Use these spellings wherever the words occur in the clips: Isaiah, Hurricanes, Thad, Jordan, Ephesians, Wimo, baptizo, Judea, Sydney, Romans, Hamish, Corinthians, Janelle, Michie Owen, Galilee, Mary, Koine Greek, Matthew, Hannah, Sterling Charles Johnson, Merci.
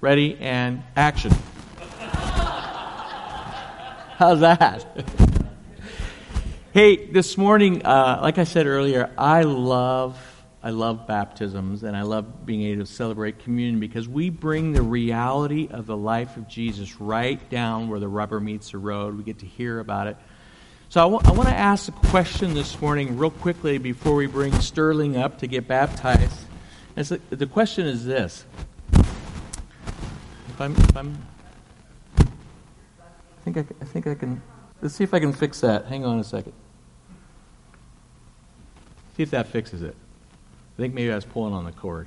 Ready and action. How's that? Hey, this morning, like I said earlier, I love baptisms, and I love being able to celebrate communion because we bring the reality of the life of Jesus right down where the rubber meets the road. We get to hear about it. So I want to ask a question this morning real quickly before we bring Sterling up to get baptized. And so the question is this. I think I can. Let's see if I can fix that. Hang on a second. See if that fixes it. I think maybe I was pulling on the cord.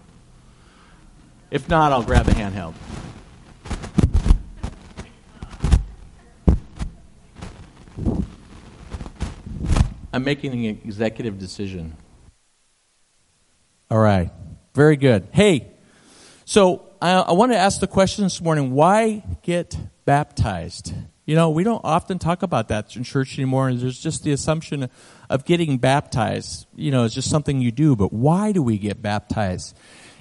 If not, I'll grab the handheld. I'm making an executive decision. All right. Very good. Hey, so I want to ask the question this morning, why get baptized? You know, we don't often talk about that in church anymore, and there's just the assumption of getting baptized. You know, it's just something you do, but why do we get baptized?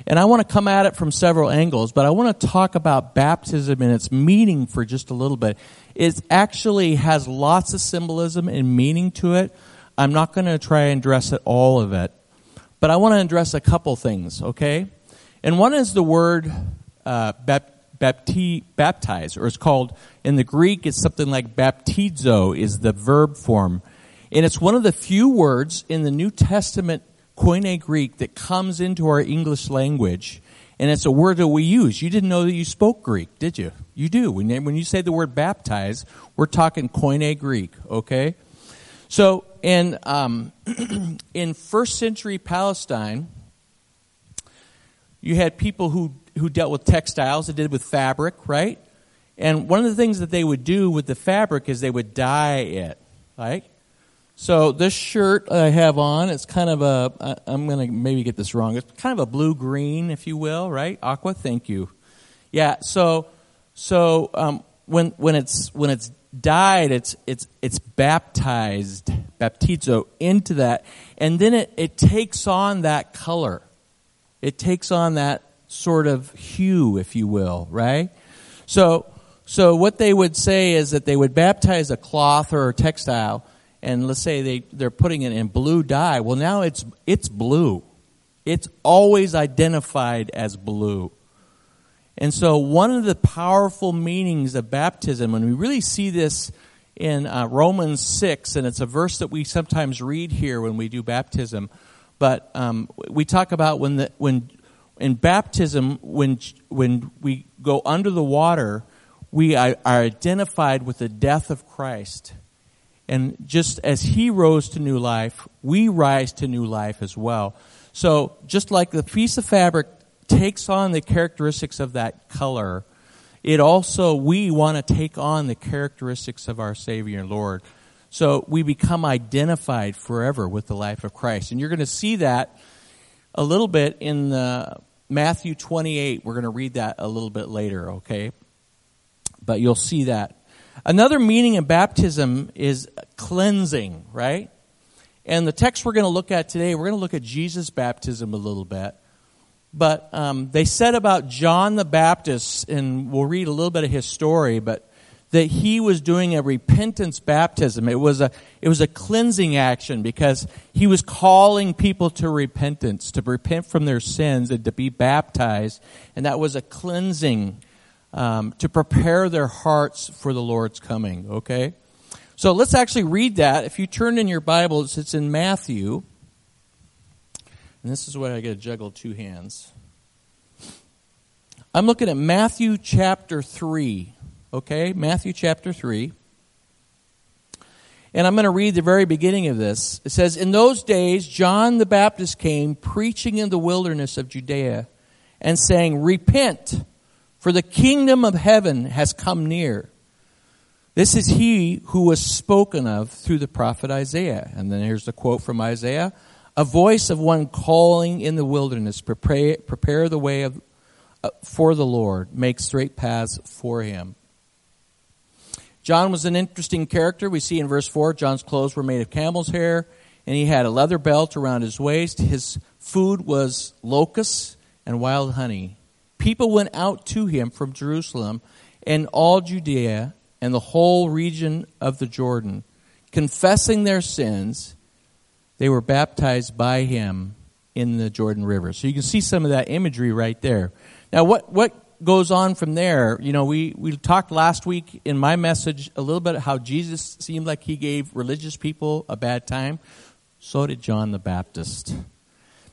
And I want to come at it from several angles, but I want to talk about baptism and its meaning for just a little bit. It actually has lots of symbolism and meaning to it. I'm not going to try and address all of it, but I want to address a couple things, okay? And one is the word baptize, or it's called, in the Greek, it's something like baptizo is the verb form. And it's one of the few words in the New Testament Koine Greek that comes into our English language, and it's a word that we use. You didn't know that you spoke Greek, did you? You do. When you say the word baptize, we're talking Koine Greek, okay? So in first century Palestine, you had people who dealt with textiles. They did with fabric, right? And one of the things that they would do with the fabric is they would dye it, right? So this shirt I have on, it's kind of I'm going to maybe get this wrong. It's kind of a blue-green, if you will, right? Aqua, thank you. Yeah, so when it's died, it's baptized, baptizo, into that, and then it takes on that color. It takes on that sort of hue, if you will, right? So what they would say is that they would baptize a cloth or a textile, and let's say they're putting it in blue dye. Well, now it's blue. It's always identified as blue. And so one of the powerful meanings of baptism, and we really see this in Romans 6, and it's a verse that we sometimes read here when we do baptism, but we talk about when in baptism, when we go under the water, we are identified with the death of Christ. And just as he rose to new life, we rise to new life as well. So just like the piece of fabric takes on the characteristics of that color, it also, we want to take on the characteristics of our Savior and Lord. So we become identified forever with the life of Christ. And you're going to see that a little bit in Matthew 28. We're going to read that a little bit later, okay? But you'll see that. Another meaning of baptism is cleansing, right? And the text we're going to look at today, we're going to look at Jesus' baptism a little bit. But they said about John the Baptist, and we'll read a little bit of his story, but that he was doing a repentance baptism. It was a cleansing action because he was calling people to repentance, to repent from their sins and to be baptized. And that was a cleansing to prepare their hearts for the Lord's coming, okay? So let's actually read that. If you turn in your Bibles, it's in Matthew. And this is where I get to juggle two hands. I'm looking at Matthew chapter 3, okay? Matthew chapter 3. And I'm going to read the very beginning of this. It says, "In those days, John the Baptist came preaching in the wilderness of Judea and saying, 'Repent, For the kingdom of heaven has come near. This is he who was spoken of through the prophet Isaiah. And then here's the quote from Isaiah. A voice of one calling in the wilderness, prepare the way for the Lord, make straight paths for him. John was an interesting character. We see in verse 4, John's clothes were made of camel's hair, and he had a leather belt around his waist. His food was locusts and wild honey. People went out to him from Jerusalem and all Judea and the whole region of the Jordan, confessing their sins. They were baptized by him in the Jordan River. So you can see some of that imagery right there. Now, what goes on from there? You know, we talked last week in my message a little bit how Jesus seemed like he gave religious people a bad time. So did John the Baptist.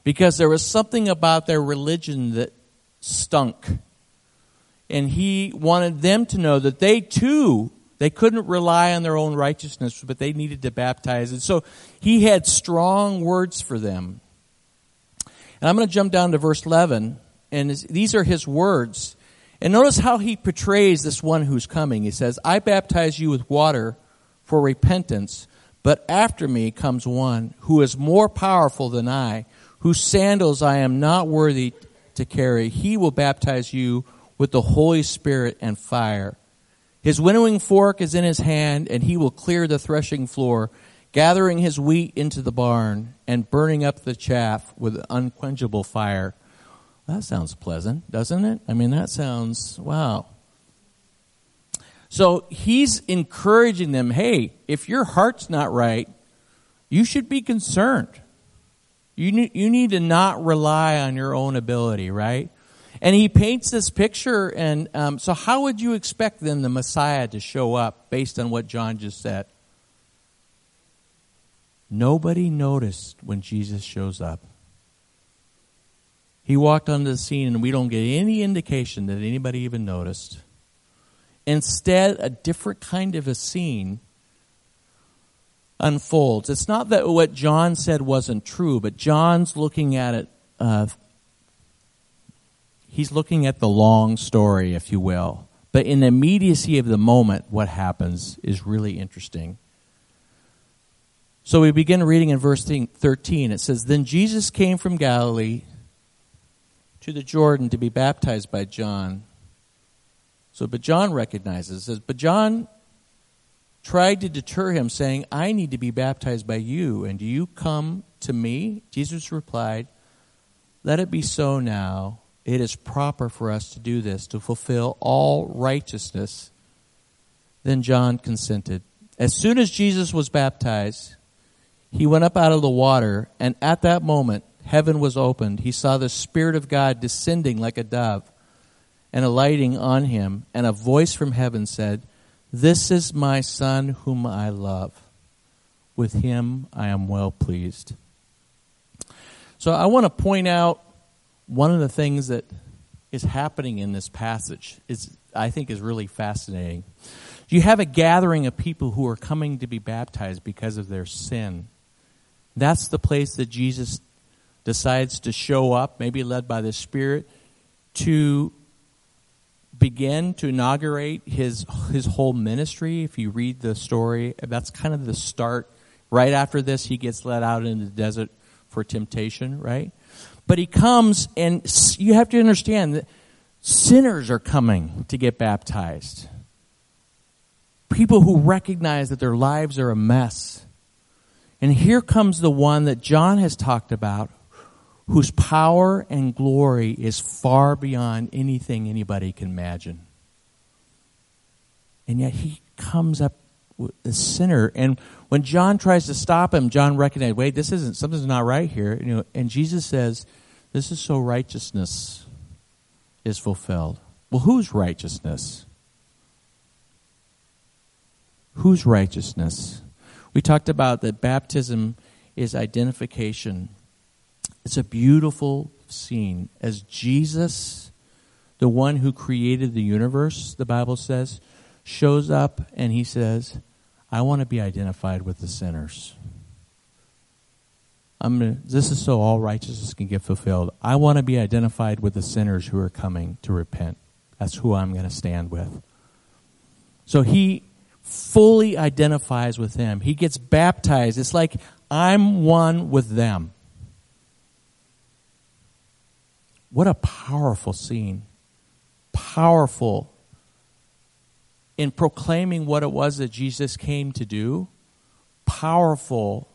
Because there was something about their religion that stunk. And he wanted them to know that they too, they couldn't rely on their own righteousness, but they needed to baptize. And so he had strong words for them. And I'm going to jump down to verse 11. And these are his words. And notice how he portrays this one who's coming. He says, I baptize you with water for repentance, but after me comes one who is more powerful than I, whose sandals I am not worthy to carry. He will baptize you with the Holy Spirit and fire. His winnowing fork is in his hand, and he will clear the threshing floor, gathering his wheat into the barn and burning up the chaff with unquenchable fire. Well, that sounds pleasant, doesn't it? I mean, that sounds, wow. So he's encouraging them, hey, if your heart's not right, you should be concerned. You need to not rely on your own ability, right? And he paints this picture, and so how would you expect then the Messiah to show up based on what John just said? Nobody noticed when Jesus shows up. He walked onto the scene, and we don't get any indication that anybody even noticed. Instead, a different kind of a scene unfolds. It's not that what John said wasn't true, but John's looking at it he's looking at the long story, if you will. But in the immediacy of the moment, what happens is really interesting. So we begin reading in verse 13. It says, Then Jesus came from Galilee to the Jordan to be baptized by John. But John recognizes this. But John tried to deter him, saying, I need to be baptized by you, and do you come to me? Jesus replied, Let it be so now. It is proper for us to do this, to fulfill all righteousness. Then John consented. As soon as Jesus was baptized, he went up out of the water, and at that moment, heaven was opened. He saw the Spirit of God descending like a dove and alighting on him, and a voice from heaven said, This is my Son whom I love. With him I am well pleased. So I want to point out one of the things that is happening in this passage is, I think, is really fascinating. You have a gathering of people who are coming to be baptized because of their sin. That's the place that Jesus decides to show up, maybe led by the Spirit, to begin to inaugurate his whole ministry. If you read the story, that's kind of the start. Right after this, he gets led out into the desert for temptation, right? But he comes, and you have to understand that sinners are coming to get baptized. People who recognize that their lives are a mess. And here comes the one that John has talked about, whose power and glory is far beyond anything anybody can imagine. And yet he comes up with a sinner, and when John tries to stop him, John recognizes, wait, this isn't, something's not right here. You know, and Jesus says, this is so righteousness is fulfilled. Well, whose righteousness? Whose righteousness? We talked about that baptism is identification. It's a beautiful scene as Jesus, the one who created the universe, the Bible says, shows up and he says, I want to be identified with the sinners. This is so all righteousness can get fulfilled. I want to be identified with the sinners who are coming to repent. That's who I'm going to stand with. So he fully identifies with him. He gets baptized. It's like, I'm one with them. What a powerful scene. Powerful. In proclaiming what it was that Jesus came to do. Powerful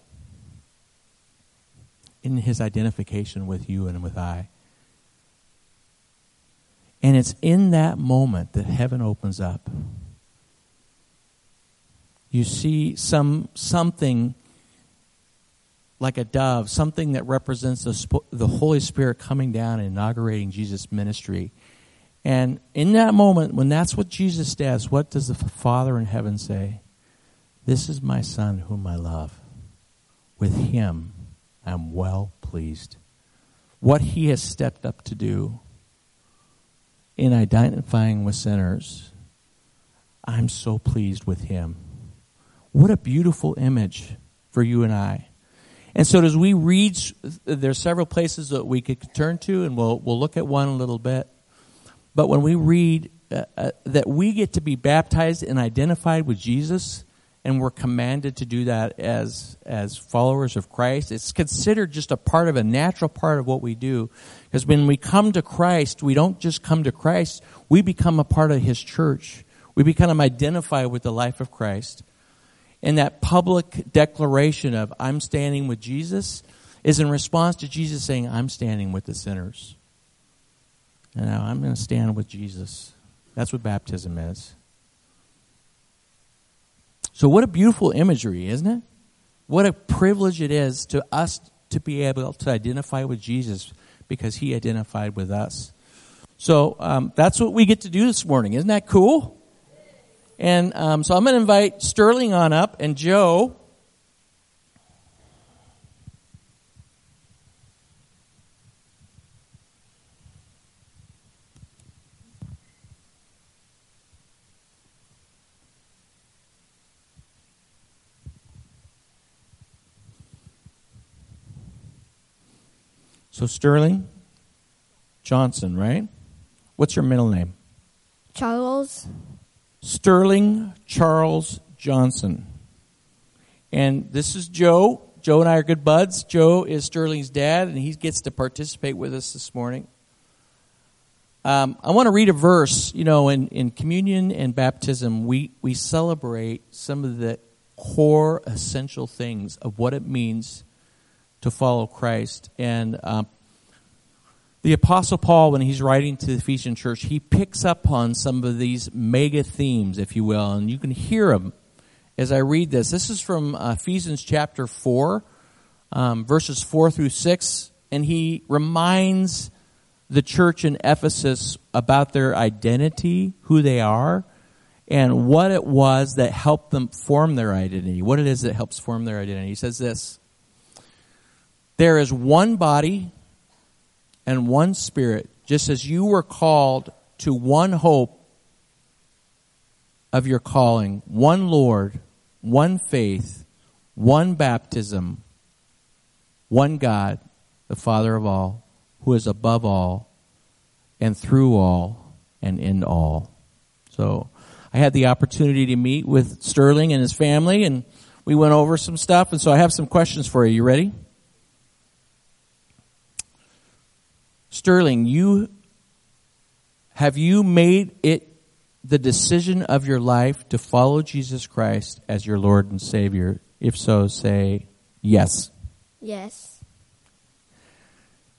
in his identification with you and with I. And it's in that moment that heaven opens up. You see something like a dove, something that represents the Holy Spirit coming down and inaugurating Jesus' ministry. And in that moment, when that's what Jesus does, what does the Father in heaven say? This is my Son whom I love. With him, I'm well pleased. What he has stepped up to do in identifying with sinners, I'm so pleased with him. What a beautiful image for you and I. And so as we read, there's several places that we could turn to, and we'll look at one a little bit. But when we read that we get to be baptized and identified with Jesus, and we're commanded to do that as followers of Christ, it's considered just a part of a natural part of what we do. Because when we come to Christ, we don't just come to Christ, we become a part of his church. We become identified with the life of Christ. And that public declaration of, I'm standing with Jesus, is in response to Jesus saying, I'm standing with the sinners. And now I'm going to stand with Jesus. That's what baptism is. So what a beautiful imagery, isn't it? What a privilege it is to us to be able to identify with Jesus because he identified with us. So that's what we get to do this morning. Isn't that cool? And so I'm going to invite Sterling on up and Joe. So Sterling Johnson, right? What's your middle name? Charles. Sterling Charles Johnson. And this is Joe. Joe and I are good buds. Joe is Sterling's dad, and he gets to participate with us this morning. I want to read a verse. You know, in communion and baptism, we celebrate some of the core essential things of what it means to follow Christ. And the Apostle Paul, when he's writing to the Ephesian church, he picks up on some of these mega themes, if you will, and you can hear them as I read this. This is from Ephesians chapter 4, verses 4 through 6, and he reminds the church in Ephesus about their identity, who they are, and what it was that helped them form their identity, what it is that helps form their identity. He says this, there is one body and one spirit, just as you were called to one hope of your calling, one Lord, one faith, one baptism, one God, the Father of all, who is above all and through all and in all. So I had the opportunity to meet with Sterling and his family, and we went over some stuff, and so I have some questions for you. You ready? Sterling, have you made it the decision of your life to follow Jesus Christ as your Lord and Savior? If so, say yes. Yes.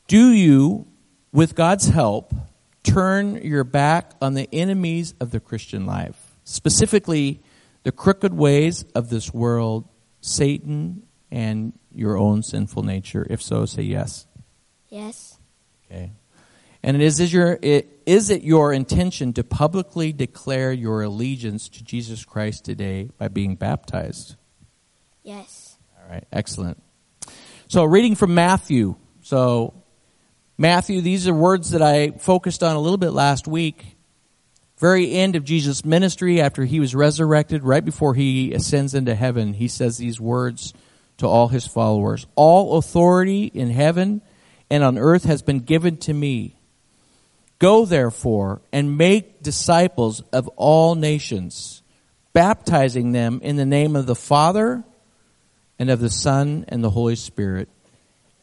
Do you, with God's help, turn your back on the enemies of the Christian life, specifically the crooked ways of this world, Satan, and your own sinful nature? If so, say yes. Yes. Okay. And is it your intention to publicly declare your allegiance to Jesus Christ today by being baptized? Yes. All right, excellent. So reading from Matthew. So Matthew, these are words that I focused on a little bit last week. Very end of Jesus' ministry after he was resurrected, right before he ascends into heaven, he says these words to all his followers. All authority in heaven and on earth has been given to me. Go, therefore, and make disciples of all nations, baptizing them in the name of the Father and of the Son and the Holy Spirit,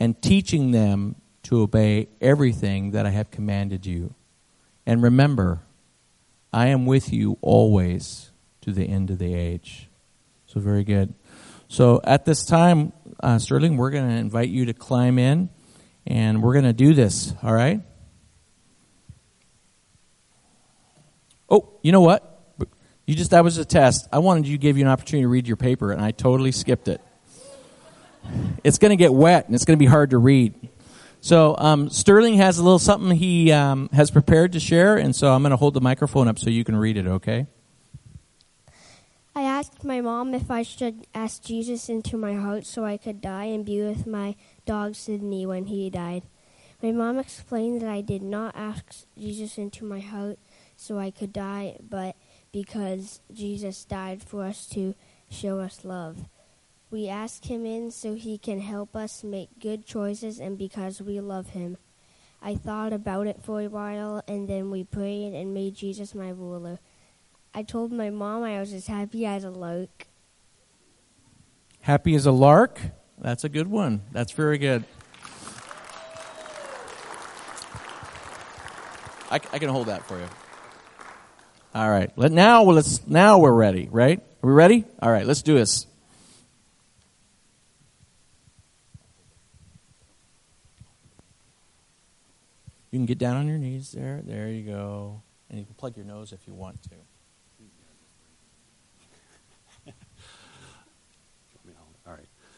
and teaching them to obey everything that I have commanded you. And remember, I am with you always to the end of the age. So very good. So at this time, Sterling, we're going to invite you to climb in, and we're going to do this, all right? Oh, you know what? That was a test. I wanted you to give you an opportunity to read your paper, and I totally skipped it. It's going to get wet, and it's going to be hard to read. So Sterling has a little something he has prepared to share, and so I'm going to hold the microphone up so you can read it, okay? I asked my mom if I should ask Jesus into my heart so I could die and be with my dog Sydney when he died. My mom explained that I did not ask Jesus into my heart so I could die, but because Jesus died for us to show us love. We ask him in so he can help us make good choices and because we love him. I thought about it for a while, and then we prayed and made Jesus my ruler. I told my mom I was as happy as a lark. Happy as a lark? That's a good one. That's very good. I can hold that for you. All right. Now we're ready, right? Are we ready? All right. Let's do this. You can get down on your knees there. There you go. And you can plug your nose if you want to.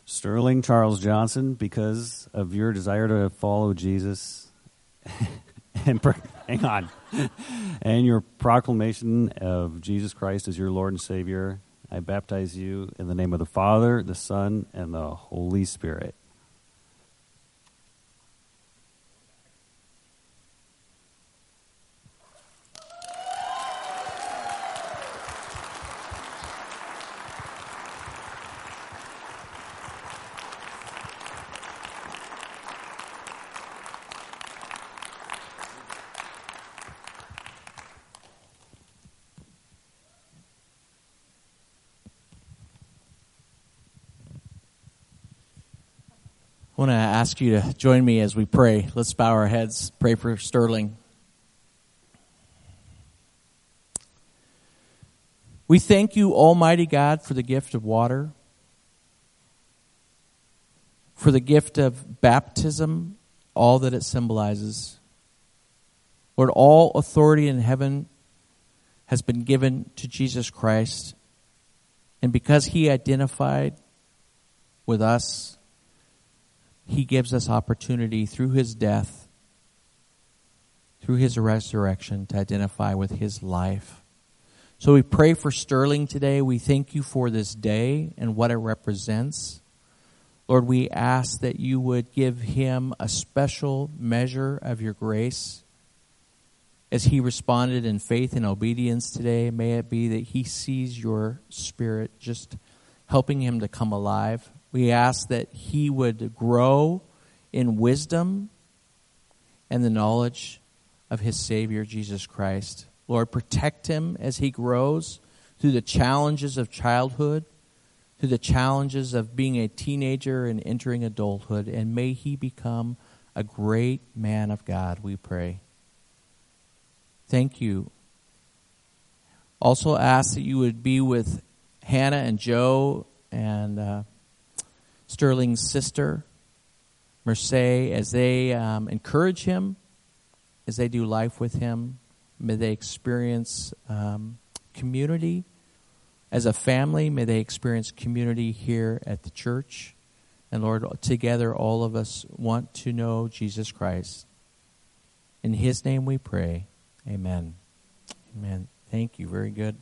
Sterling Charles Johnson, because of your desire to follow Jesus and and your proclamation of Jesus Christ as your Lord and Savior, I baptize you in the name of the Father, the Son, and the Holy Spirit. I want to ask you to join me as we pray. Let's bow our heads, pray for Sterling. We thank you, Almighty God, for the gift of water, for the gift of baptism, all that it symbolizes. Lord, all authority in heaven has been given to Jesus Christ, and because he identified with us, he gives us opportunity through his death, through his resurrection, to identify with his life. So we pray for Sterling today. We thank you for this day and what it represents. Lord, we ask that you would give him a special measure of your grace. As he responded in faith and obedience today, may it be that he sees your Spirit just helping him to come alive. We ask that he would grow in wisdom and the knowledge of his Savior, Jesus Christ. Lord, protect him as he grows through the challenges of childhood, through the challenges of being a teenager and entering adulthood, and may he become a great man of God, we pray. Thank you. Also ask that you would be with Hannah and Joe and Sterling's sister, Merci, as they encourage him, as they do life with him. May they experience community as a family. May they experience community here at the church. And Lord, together all of us want to know Jesus Christ. In his name we pray. Amen. Amen. Thank you. Very good.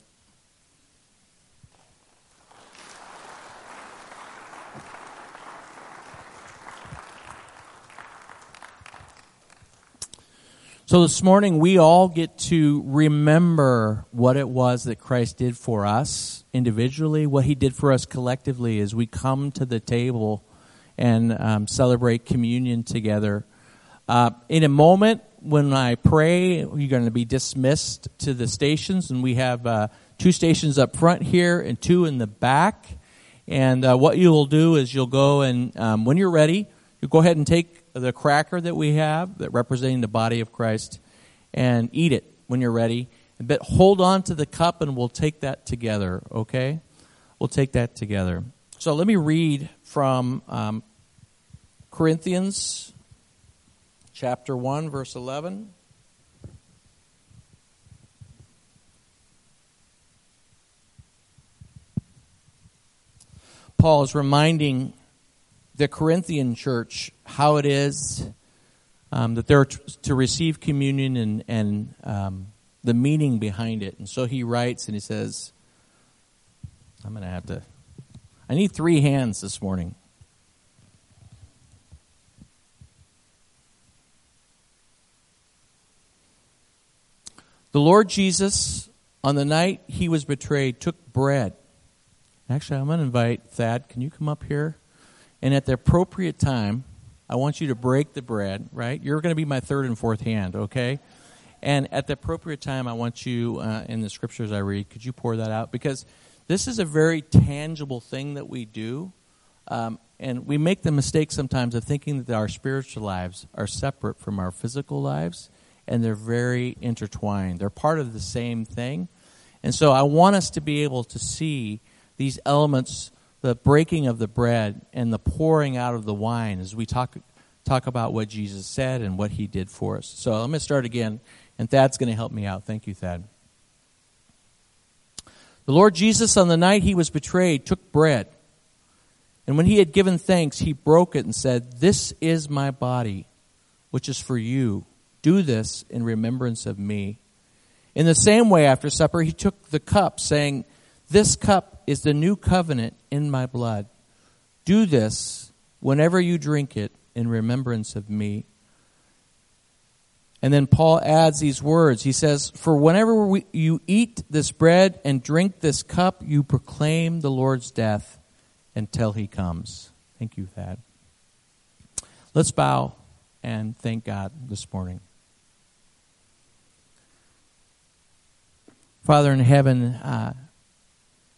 So this morning we all get to remember what it was that Christ did for us individually, what he did for us collectively as we come to the table and celebrate communion together. In a moment, when I pray, you're going to be dismissed to the stations. And we have 2 stations up front here and 2 in the back. And what you will do is you'll go and when you're ready, you go ahead and take the cracker that we have that representing the body of Christ and eat it when you're ready. But hold on to the cup and we'll take that together, okay? We'll take that together. So let me read from Corinthians chapter 1, verse 11. Paul is reminding the Corinthian church how it is that they're to receive communion and the meaning behind it. And so he writes and he says, I need 3 hands this morning. The Lord Jesus, on the night he was betrayed, took bread. Actually, I'm going to invite Thad. Can you come up here? And at the appropriate time, I want you to break the bread, right? You're going to be my 3rd and 4th hand, okay? And at the appropriate time, I want you, in the scriptures I read, could you pour that out? Because this is a very tangible thing that we do. And we make the mistake sometimes of thinking that our spiritual lives are separate from our physical lives. And they're very intertwined. They're part of the same thing. And so I want us to be able to see these elements, the breaking of the bread and the pouring out of the wine, as we talk about what Jesus said and what he did for us. So I'm going to start again, and Thad's going to help me out. Thank you, Thad. The Lord Jesus, on the night he was betrayed, took bread. And when he had given thanks, he broke it and said, "This is my body, which is for you. Do this in remembrance of me." In the same way, after supper, he took the cup, saying, "This cup is the new covenant in my blood. Do this whenever you drink it in remembrance of me." And then Paul adds these words. He says, "For whenever you eat this bread and drink this cup, you proclaim the Lord's death until he comes." Thank you, Thad. Let's bow and thank God this morning. Father in heaven,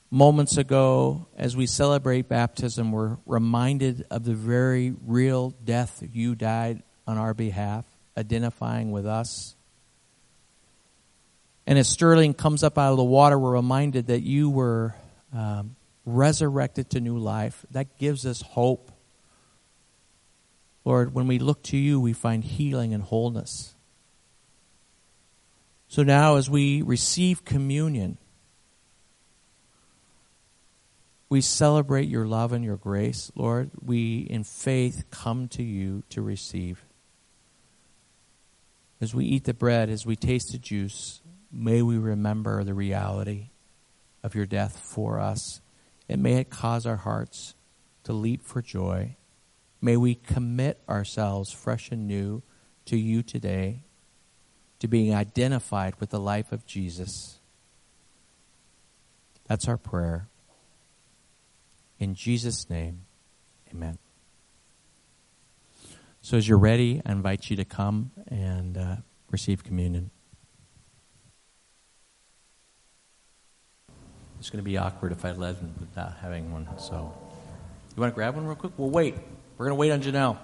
moments ago, as we celebrate baptism, we're reminded of the very real death you died on our behalf, identifying with us. And as Sterling comes up out of the water, we're reminded that you were resurrected to new life. That gives us hope. Lord, when we look to you, we find healing and wholeness. So now as we receive communion, we celebrate your love and your grace, Lord. We, in faith, come to you to receive. As we eat the bread, as we taste the juice, may we remember the reality of your death for us, and may it cause our hearts to leap for joy. May we commit ourselves fresh and new to you today, to being identified with the life of Jesus. That's our prayer. In Jesus' name, amen. So as you're ready, I invite you to come and receive communion. It's going to be awkward if I led without having one. So you want to grab one real quick? We'll wait. We're going to wait on Janelle.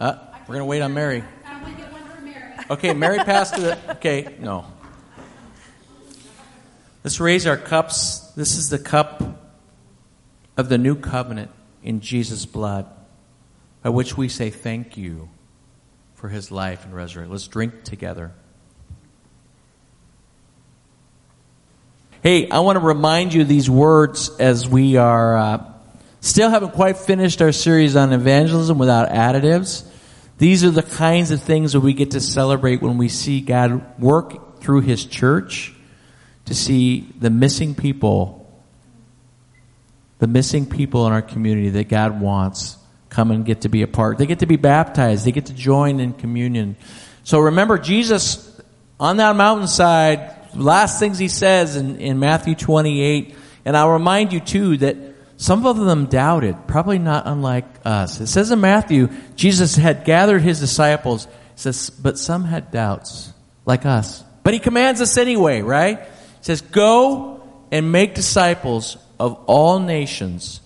We're going to wait on Mary. I'm going to get one for Mary. Okay, Mary passed to the... Okay, no. Let's raise our cups. This is the cup of the new covenant in Jesus' blood, by which we say thank you for his life and resurrection. Let's drink together. Hey, I want to remind you of these words as we are still haven't quite finished our series on evangelism without additives. These are the kinds of things that we get to celebrate when we see God work through his church to see the missing people. The missing people in our community that God wants come and get to be a part. They get to be baptized. They get to join in communion. So remember, Jesus, on that mountainside, last things he says in Matthew 28, and I'll remind you, too, that some of them doubted, probably not unlike us. It says in Matthew, Jesus had gathered his disciples. It says, but some had doubts, like us. But he commands us anyway, right? He says, go and make disciples of all nations,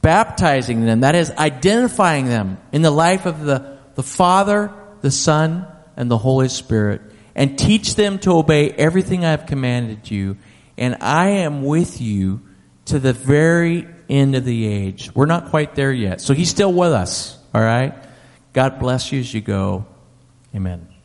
baptizing them, that is, identifying them in the life of the Father, the Son, and the Holy Spirit, and teach them to obey everything I have commanded you, and I am with you to the very end of the age. We're not quite there yet. So he's still with us, all right? God bless you as you go. Amen.